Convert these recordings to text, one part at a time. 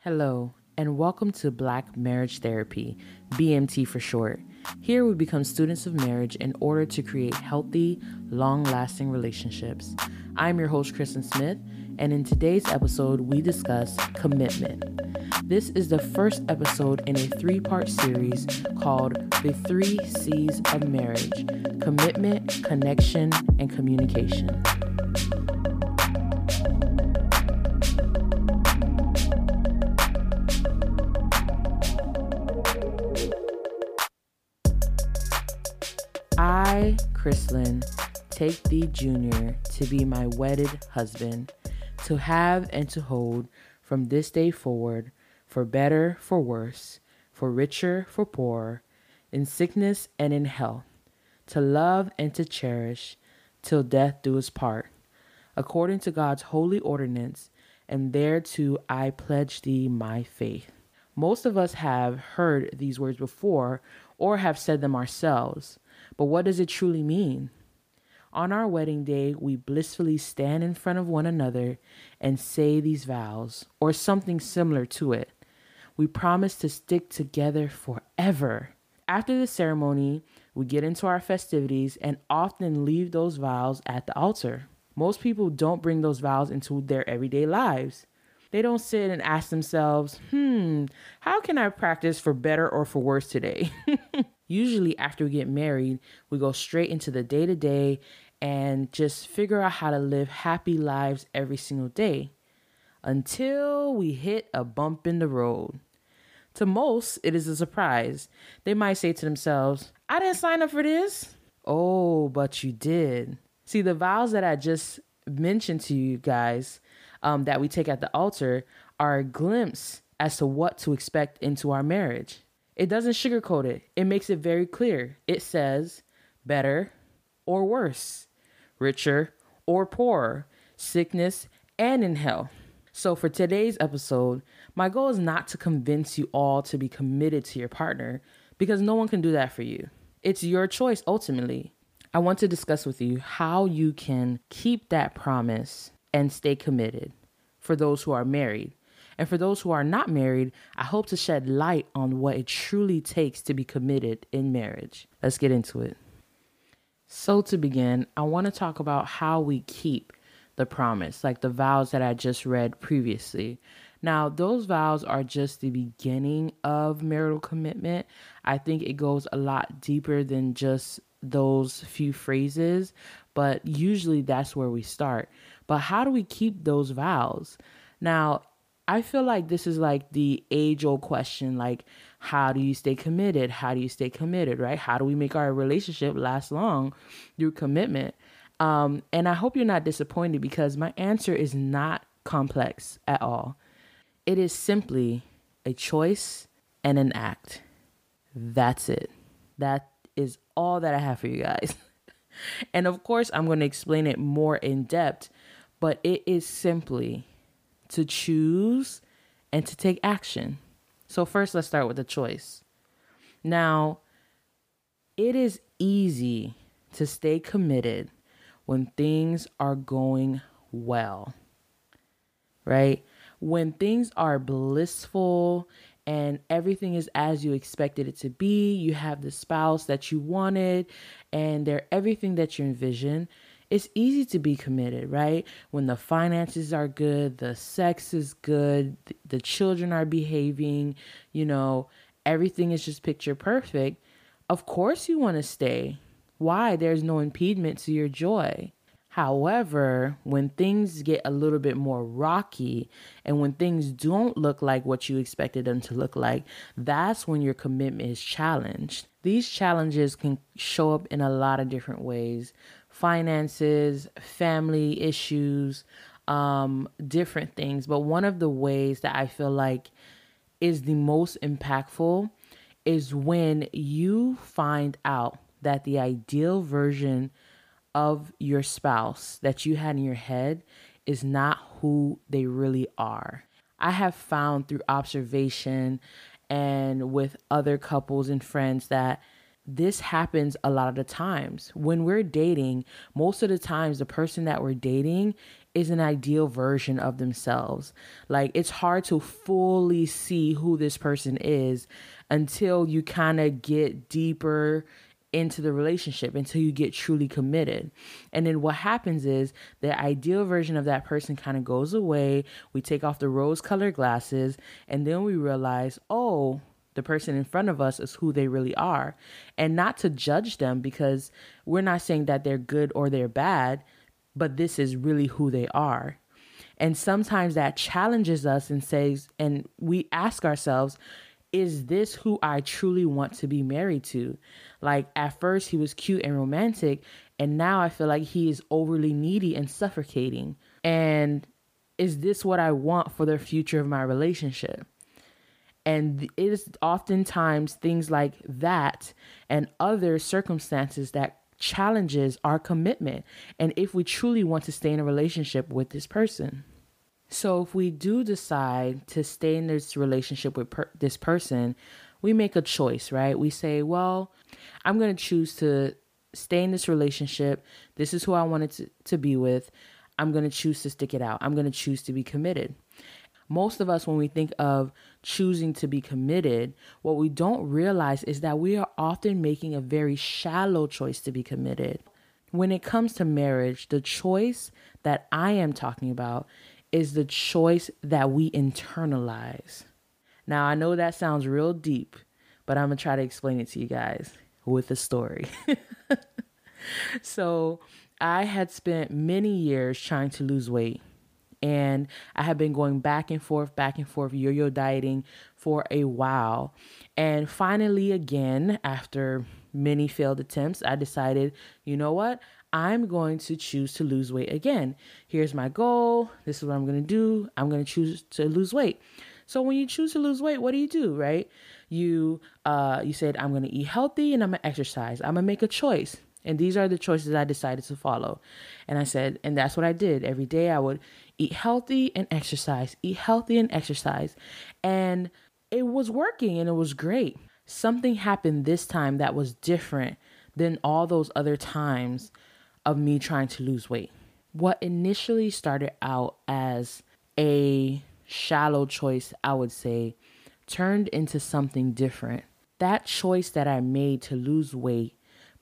Hello, and welcome to Black Marriage Therapy, BMT for short. Here we become students of marriage in order to create healthy, long-lasting relationships. I'm your host, Kristen Smith, and in today's episode, we discuss commitment. This is the first episode in a three-part series called The 3 C's of Marriage: Commitment, Connection, and Communication. I, Kristen, take thee, Jr., to be my wedded husband, to have and to hold from this day forward, for better, for worse, for richer, for poorer, in sickness and in health, to love and to cherish, till death do us part, according to God's holy ordinance, and thereto I pledge thee my faith. Most of us have heard these words before or have said them ourselves. But what does it truly mean? On our wedding day, we blissfully stand in front of one another and say these vows, or something similar to it. We promise to stick together forever. After the ceremony, we get into our festivities and often leave those vows at the altar. Most people don't bring those vows into their everyday lives. They don't sit and ask themselves, how can I practice for better or for worse today? Usually after we get married, we go straight into the day-to-day and just figure out how to live happy lives every single day until we hit a bump in the road. To most, it is a surprise. They might say to themselves, I didn't sign up for this. Oh, but you did. See, the vows that I just mentioned to you guys that we take at the altar are a glimpse as to what to expect into our marriage. It doesn't sugarcoat it. It makes it very clear. It says better or worse, richer or poorer, sickness and in health. So for today's episode, my goal is not to convince you all to be committed to your partner, because no one can do that for you. It's your choice ultimately. I want to discuss with you how you can keep that promise and stay committed for those who are married. And for those who are not married, I hope to shed light on what it truly takes to be committed in marriage. Let's get into it. So to begin, I want to talk about how we keep the promise, like the vows that I just read previously. Now, those vows are just the beginning of marital commitment. I think it goes a lot deeper than just those few phrases, but usually that's where we start. But how do we keep those vows? Now, I feel like this is like the age-old question, like, how do you stay committed? How do you stay committed, right? How do we make our relationship last long through commitment? And I hope you're not disappointed, because my answer is not complex at all. It is simply a choice and an act. That's it. That is all that I have for you guys. And of course, I'm going to explain it more in depth, but it is simply to choose and to take action. So first, let's start with the choice. Now, it is easy to stay committed when things are going well, right? When things are blissful and everything is as you expected it to be, you have the spouse that you wanted and they're everything that you envisioned. It's easy to be committed, right? When the finances are good, the sex is good, the children are behaving, you know, everything is just picture perfect. Of course you want to stay. Why? There's no impediment to your joy. However, when things get a little bit more rocky and when things don't look like what you expected them to look like, that's when your commitment is challenged. These challenges can show up in a lot of different ways. Finances, family issues, different things. But one of the ways that I feel like is the most impactful is when you find out that the ideal version of your spouse that you had in your head is not who they really are. I have found through observation and with other couples and friends that this happens a lot of the times. When we're dating, most of the times the person that we're dating is an ideal version of themselves. Like, it's hard to fully see who this person is until you kind of get deeper into the relationship, until you get truly committed. And then what happens is the ideal version of that person kind of goes away. We take off the rose-colored glasses, and then we realize, oh, the person in front of us is who they really are. And not to judge them, because we're not saying that they're good or they're bad, but this is really who they are. And sometimes that challenges us and says, and we ask ourselves, is this who I truly want to be married to? Like, at first he was cute and romantic, and now I feel like he is overly needy and suffocating. And is this what I want for the future of my relationship? And it is oftentimes things like that and other circumstances that challenges our commitment and if we truly want to stay in a relationship with this person. So if we do decide to stay in this relationship with this person, we make a choice, right? We say, well, I'm going to choose to stay in this relationship. This is who I wanted to be with. I'm going to choose to stick it out. I'm going to choose to be committed. Most of us, when we think of choosing to be committed, what we don't realize is that we are often making a very shallow choice to be committed. When it comes to marriage, the choice that I am talking about is the choice that we internalize. Now, I know that sounds real deep, but I'm going to try to explain it to you guys with a story. So I had spent many years trying to lose weight, and I had been going back and forth, yo-yo dieting for a while. And finally, again, after many failed attempts, I decided, you know what? I'm going to choose to lose weight again. Here's my goal. This is what I'm going to do. I'm going to choose to lose weight. So when you choose to lose weight, what do, right? You said, I'm going to eat healthy and I'm going to exercise. I'm going to make a choice. And these are the choices I decided to follow. And I said, and that's what I did. Every day I would eat healthy and exercise. And it was working and it was great. Something happened this time that was different than all those other times of me trying to lose weight. What initially started out as a shallow choice, I would say, turned into something different. That choice that I made to lose weight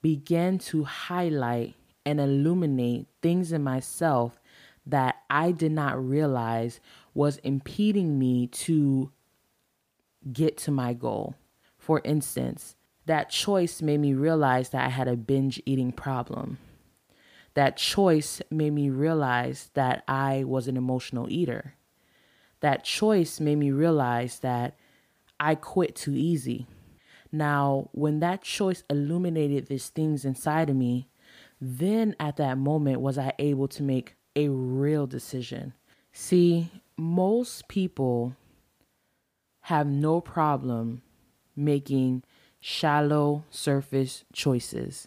began to highlight and illuminate things in myself that I did not realize was impeding me to get to my goal. For instance, that choice made me realize that I had a binge eating problem. That choice made me realize that I was an emotional eater. That choice made me realize that I quit too easy. Now, when that choice illuminated these things inside of me, then at that moment was I able to make a real decision. See, most people have no problem making shallow surface choices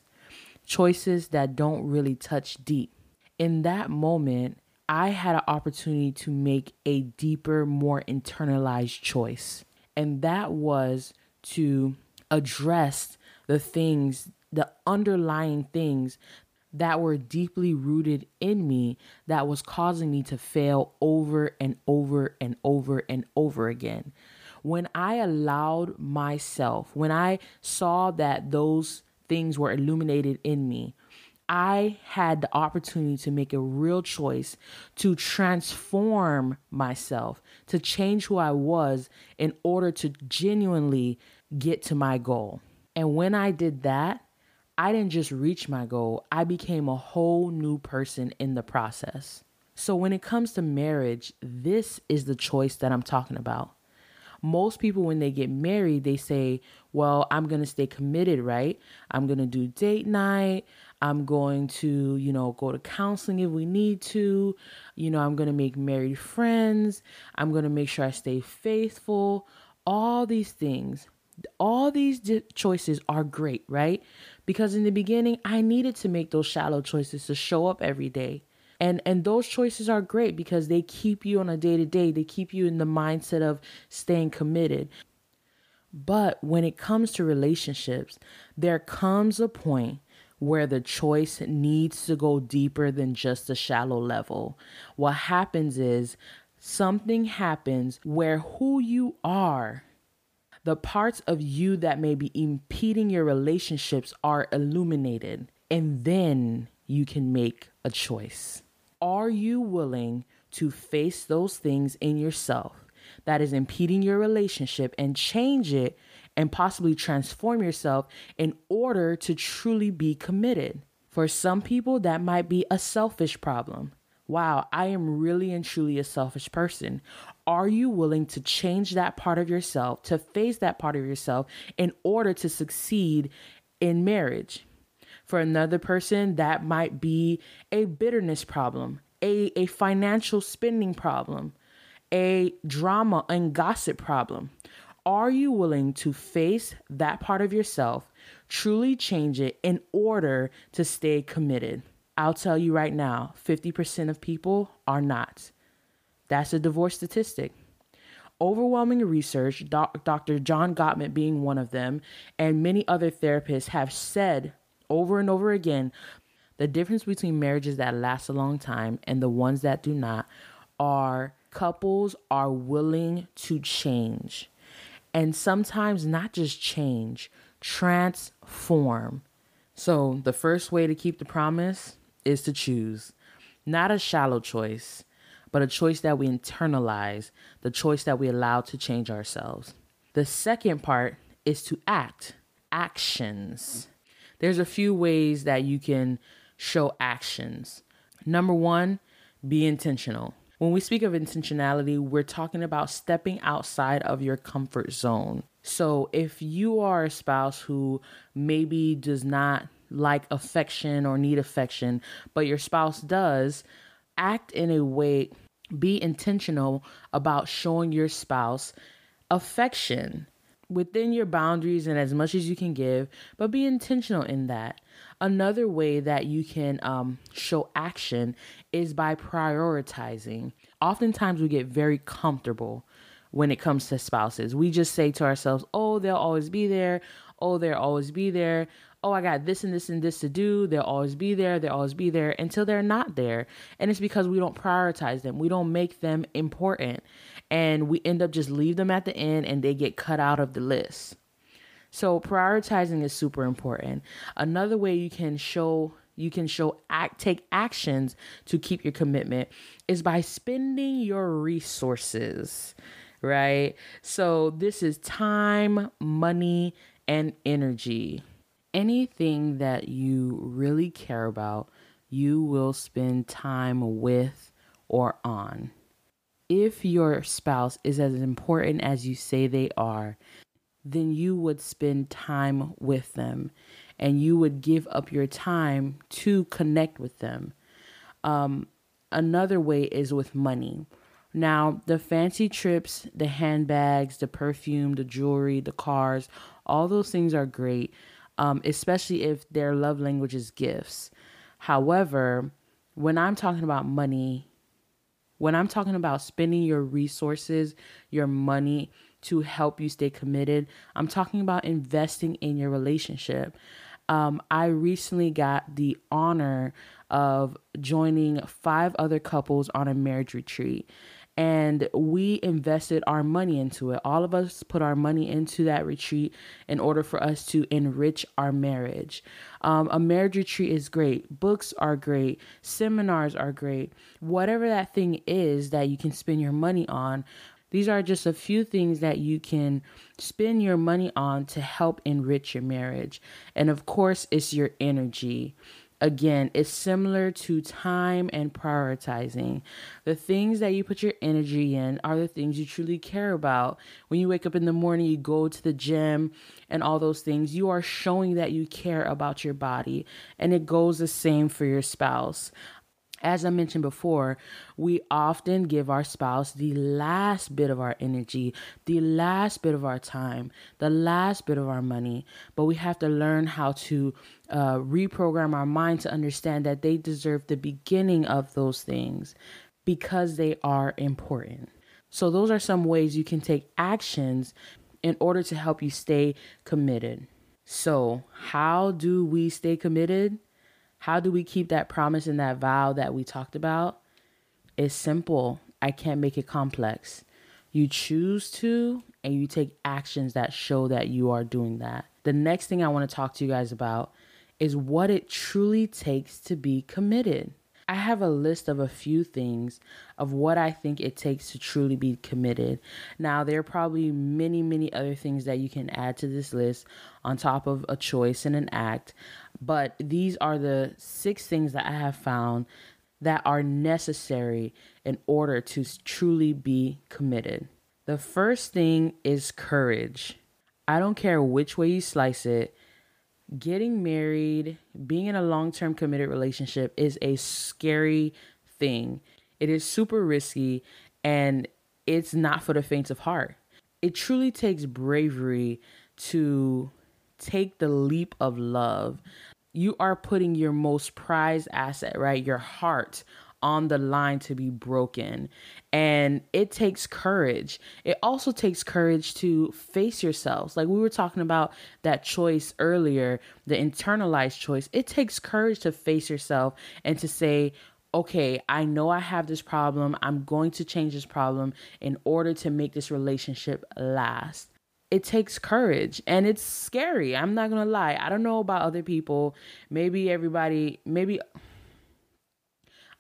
that don't really touch deep. In that moment, I had an opportunity to make a deeper, more internalized choice. And that was to address the underlying things that were deeply rooted in me that was causing me to fail over and over again. When I allowed myself, when I saw that those things were illuminated in me, I had the opportunity to make a real choice to transform myself, to change who I was in order to genuinely get to my goal. And when I did that, I didn't just reach my goal. I became a whole new person in the process. So when it comes to marriage, this is the choice that I'm talking about. Most people, when they get married, they say, well, I'm going to stay committed, right? I'm going to do date night. I'm going to, go to counseling if we need to. I'm going to make married friends. I'm going to make sure I stay faithful. All these things, all these choices are great, right? Because in the beginning, I needed to make those shallow choices to show up every day. And those choices are great because they keep you on a day-to-day. They keep you in the mindset of staying committed. But when it comes to relationships, there comes a point where the choice needs to go deeper than just a shallow level. What happens is something happens where who you are, the parts of you that may be impeding your relationships, are illuminated. And then you can make a choice. Are you willing to face those things in yourself that is impeding your relationship and change it and possibly transform yourself in order to truly be committed? For some people, that might be a selfish problem. Wow, I am really and truly a selfish person. Are you willing to change that part of yourself, to face that part of yourself in order to succeed in marriage? For another person, that might be a bitterness problem, a financial spending problem, a drama and gossip problem. Are you willing to face that part of yourself, truly change it in order to stay committed? I'll tell you right now, 50% of people are not. That's a divorce statistic. Overwhelming research, Dr. John Gottman being one of them, and many other therapists have said over and over again, the difference between marriages that last a long time and the ones that do not are couples are willing to change. And sometimes not just change, transform. So the first way to keep the promise is to choose, not a shallow choice, but a choice that we internalize, the choice that we allow to change ourselves. The second part is to act, actions. There's a few ways that you can show actions. Number one, be intentional. When we speak of intentionality, we're talking about stepping outside of your comfort zone. So if you are a spouse who maybe does not like affection or need affection, but your spouse does, act in a way, be intentional about showing your spouse affection within your boundaries and as much as you can give, but be intentional in that. Another way that you can show action is by prioritizing. Oftentimes we get very comfortable when it comes to spouses. We just say to ourselves, oh, they'll always be there. Oh, they'll always be there. Oh, I got this and this and this to do. They'll always be there. They'll always be there until they're not there. And it's because we don't prioritize them. We don't make them important. And we end up just leave them at the end and they get cut out of the list. So prioritizing is super important. Another way you can show take actions to keep your commitment is by spending your resources. Right? So this is time, money, and energy. Anything that you really care about, you will spend time with or on. If your spouse is as important as you say they are, then you would spend time with them and you would give up your time to connect with them. Another way is with money. Now, the fancy trips, the handbags, the perfume, the jewelry, the cars, all those things are great, especially if their love language is gifts. However, when I'm talking about money, when I'm talking about spending your resources, your money to help you stay committed, I'm talking about investing in your relationship. I recently got the honor of joining 5 other couples on a marriage retreat. And we invested our money into it. All of us put our money into that retreat in order for us to enrich our marriage. A marriage retreat is great. Books are great. Seminars are great. Whatever that thing is that you can spend your money on, these are just a few things that you can spend your money on to help enrich your marriage. And of course, it's your energy. Again, it's similar to time and prioritizing. The things that you put your energy in are the things you truly care about. When you wake up in the morning, you go to the gym and all those things, you are showing that you care about your body. And it goes the same for your spouse. As I mentioned before, we often give our spouse the last bit of our energy, the last bit of our time, the last bit of our money, but we have to learn how to reprogram our mind to understand that they deserve the beginning of those things because they are important. So those are some ways you can take actions in order to help you stay committed. So how do we stay committed? How do we keep that promise and that vow that we talked about? It's simple. I can't make it complex. You choose to, and you take actions that show that you are doing that. The next thing I want to talk to you guys about is what it truly takes to be committed. I have a list of a few things of what I think it takes to truly be committed. Now, there are probably many, many other things that you can add to this list on top of a choice and an act. But these are the 6 things that I have found that are necessary in order to truly be committed. The first thing is courage. I don't care which way you slice it. Getting married, being in a long-term committed relationship is a scary thing. It is super risky and it's not for the faint of heart. It truly takes bravery to take the leap of love. You are putting your most prized asset, right? Your heart on the line to be broken. And it takes courage. It also takes courage to face yourselves. Like we were talking about that choice earlier, the internalized choice. It takes courage to face yourself and to say, okay, I know I have this problem. I'm going to change this problem in order to make this relationship last. It takes courage and it's scary. I'm not going to lie. I don't know about other people.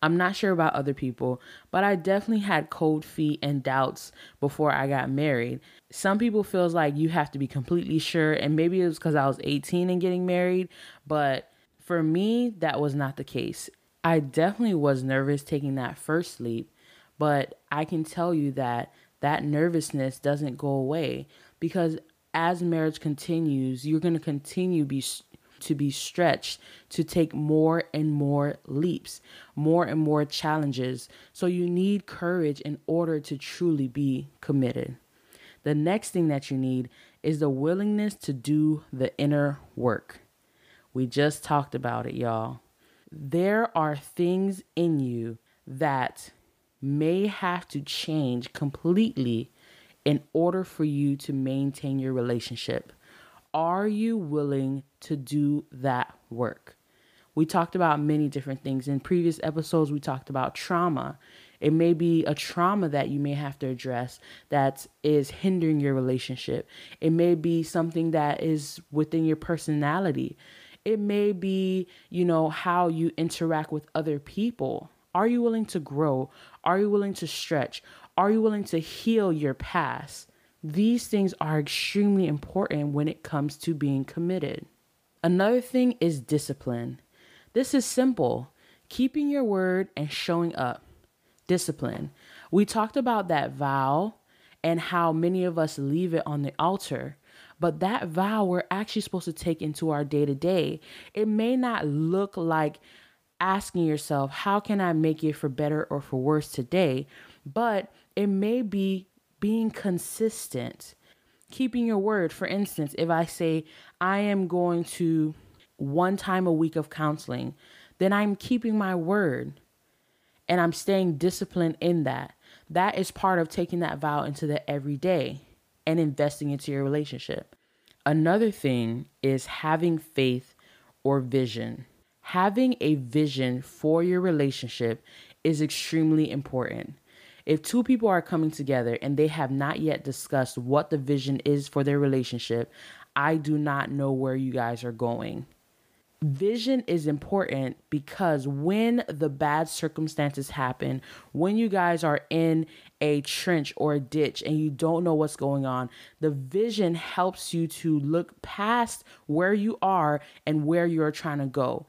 I'm not sure about other people, but I definitely had cold feet and doubts before I got married. Some people feels like you have to be completely sure. And maybe it was because I was 18 and getting married. But for me, that was not the case. I definitely was nervous taking that first leap. But I can tell you that that nervousness doesn't go away. Because as marriage continues, you're going to continue to be stretched to take more and more leaps, more and more challenges. So you need courage in order to truly be committed. The next thing that you need is the willingness to do the inner work. We just talked about it, y'all. There are things in you that may have to change completely in order for you to maintain your relationship. Are you willing to do that work? We talked about many different things. In previous episodes, we talked about trauma. It may be a trauma that you may have to address that is hindering your relationship. It may be something that is within your personality. It may be, how you interact with other people. Are you willing to grow? Are you willing to stretch? Are you willing to heal your past? These things are extremely important when it comes to being committed. Another thing is discipline. This is simple. Keeping your word and showing up. Discipline. We talked about that vow and how many of us leave it on the altar. But that vow we're actually supposed to take into our day-to-day. It may not look like asking yourself, how can I make it for better or for worse today? But it may be being consistent, keeping your word. For instance, if I say I am going to 1 time a week of counseling, then I'm keeping my word and I'm staying disciplined in that. That is part of taking that vow into the everyday and investing into your relationship. Another thing is having faith or vision. Having a vision for your relationship is extremely important. If 2 people are coming together and they have not yet discussed what the vision is for their relationship, I do not know where you guys are going. Vision is important because when the bad circumstances happen, when you guys are in a trench or a ditch and you don't know what's going on, the vision helps you to look past where you are and where you're trying to go.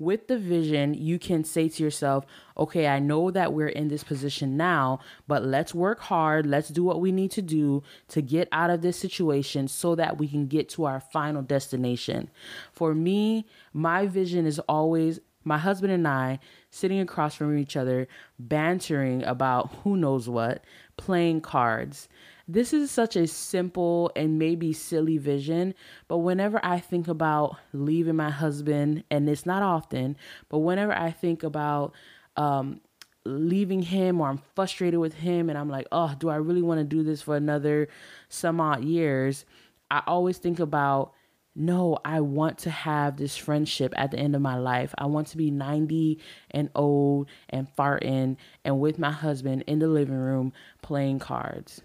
With the vision, you can say to yourself, okay, I know that we're in this position now, but let's work hard. Let's do what we need to do to get out of this situation so that we can get to our final destination. For me, my vision is always my husband and I sitting across from each other, bantering about who knows what, playing cards. This is such a simple and maybe silly vision, but whenever I think about leaving my husband, and it's not often, but whenever I think about leaving him, or I'm frustrated with him and I'm like, oh, do I really want to do this for another some odd years? I always think about, no, I want to have this friendship at the end of my life. I want to be 90 and old and farting and with my husband in the living room playing cards.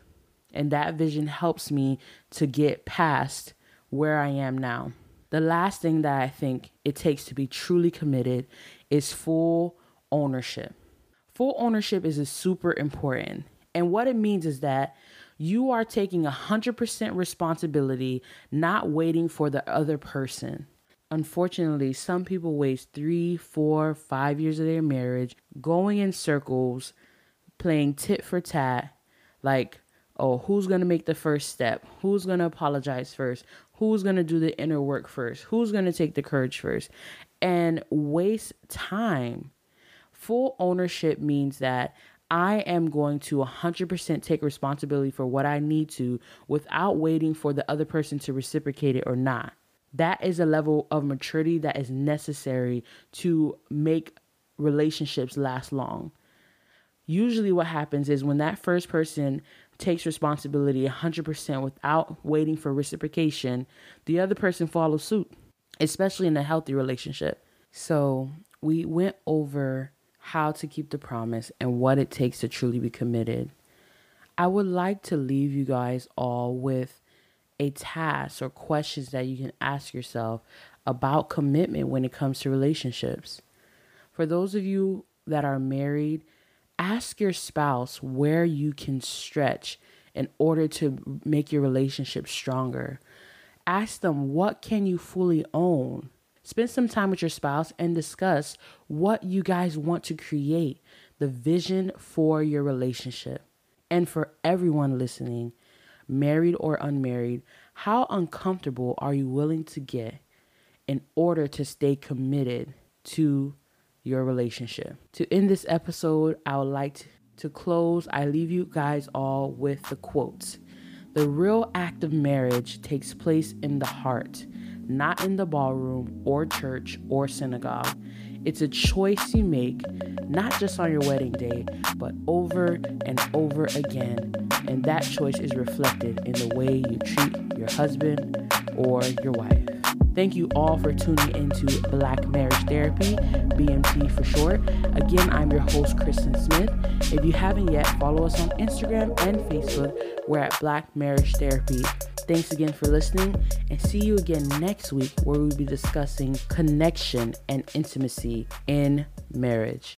And that vision helps me to get past where I am now. The last thing that I think it takes to be truly committed is full ownership. Full ownership is super important. And what it means is that you are taking 100% responsibility, not waiting for the other person. Unfortunately, some people waste 3, 4, 5 years of their marriage going in circles, playing tit for tat, like, oh, who's going to make the first step? Who's going to apologize first? Who's going to do the inner work first? Who's going to take the courage first? And waste time. Full ownership means that I am going to 100% take responsibility for what I need to without waiting for the other person to reciprocate it or not. That is a level of maturity that is necessary to make relationships last long. Usually what happens is when that first person takes responsibility 100% without waiting for reciprocation, the other person follows suit, especially in a healthy relationship. So we went over how to keep the promise, and what it takes to truly be committed. I would like to leave you guys all with a task or questions that you can ask yourself about commitment when it comes to relationships. For those of you that are married, ask your spouse where you can stretch in order to make your relationship stronger. Ask them, what can you fully own? Spend some time with your spouse and discuss what you guys want to create, the vision for your relationship. And for everyone listening, married or unmarried, how uncomfortable are you willing to get in order to stay committed to your relationship? To end this episode, I would like to close. I leave you guys all with the quotes. The real act of marriage takes place in the heart, not in the ballroom or church or synagogue. It's a choice you make, not just on your wedding day, but over and over again. And that choice is reflected in the way you treat your husband or your wife. Thank you all for tuning into Black Marriage Therapy, BMT for short. Again, I'm your host, Kristen Smith. If you haven't yet, follow us on Instagram and Facebook. We're at Black Marriage Therapy. Thanks again for listening, and see you again next week where we'll be discussing connection and intimacy in marriage.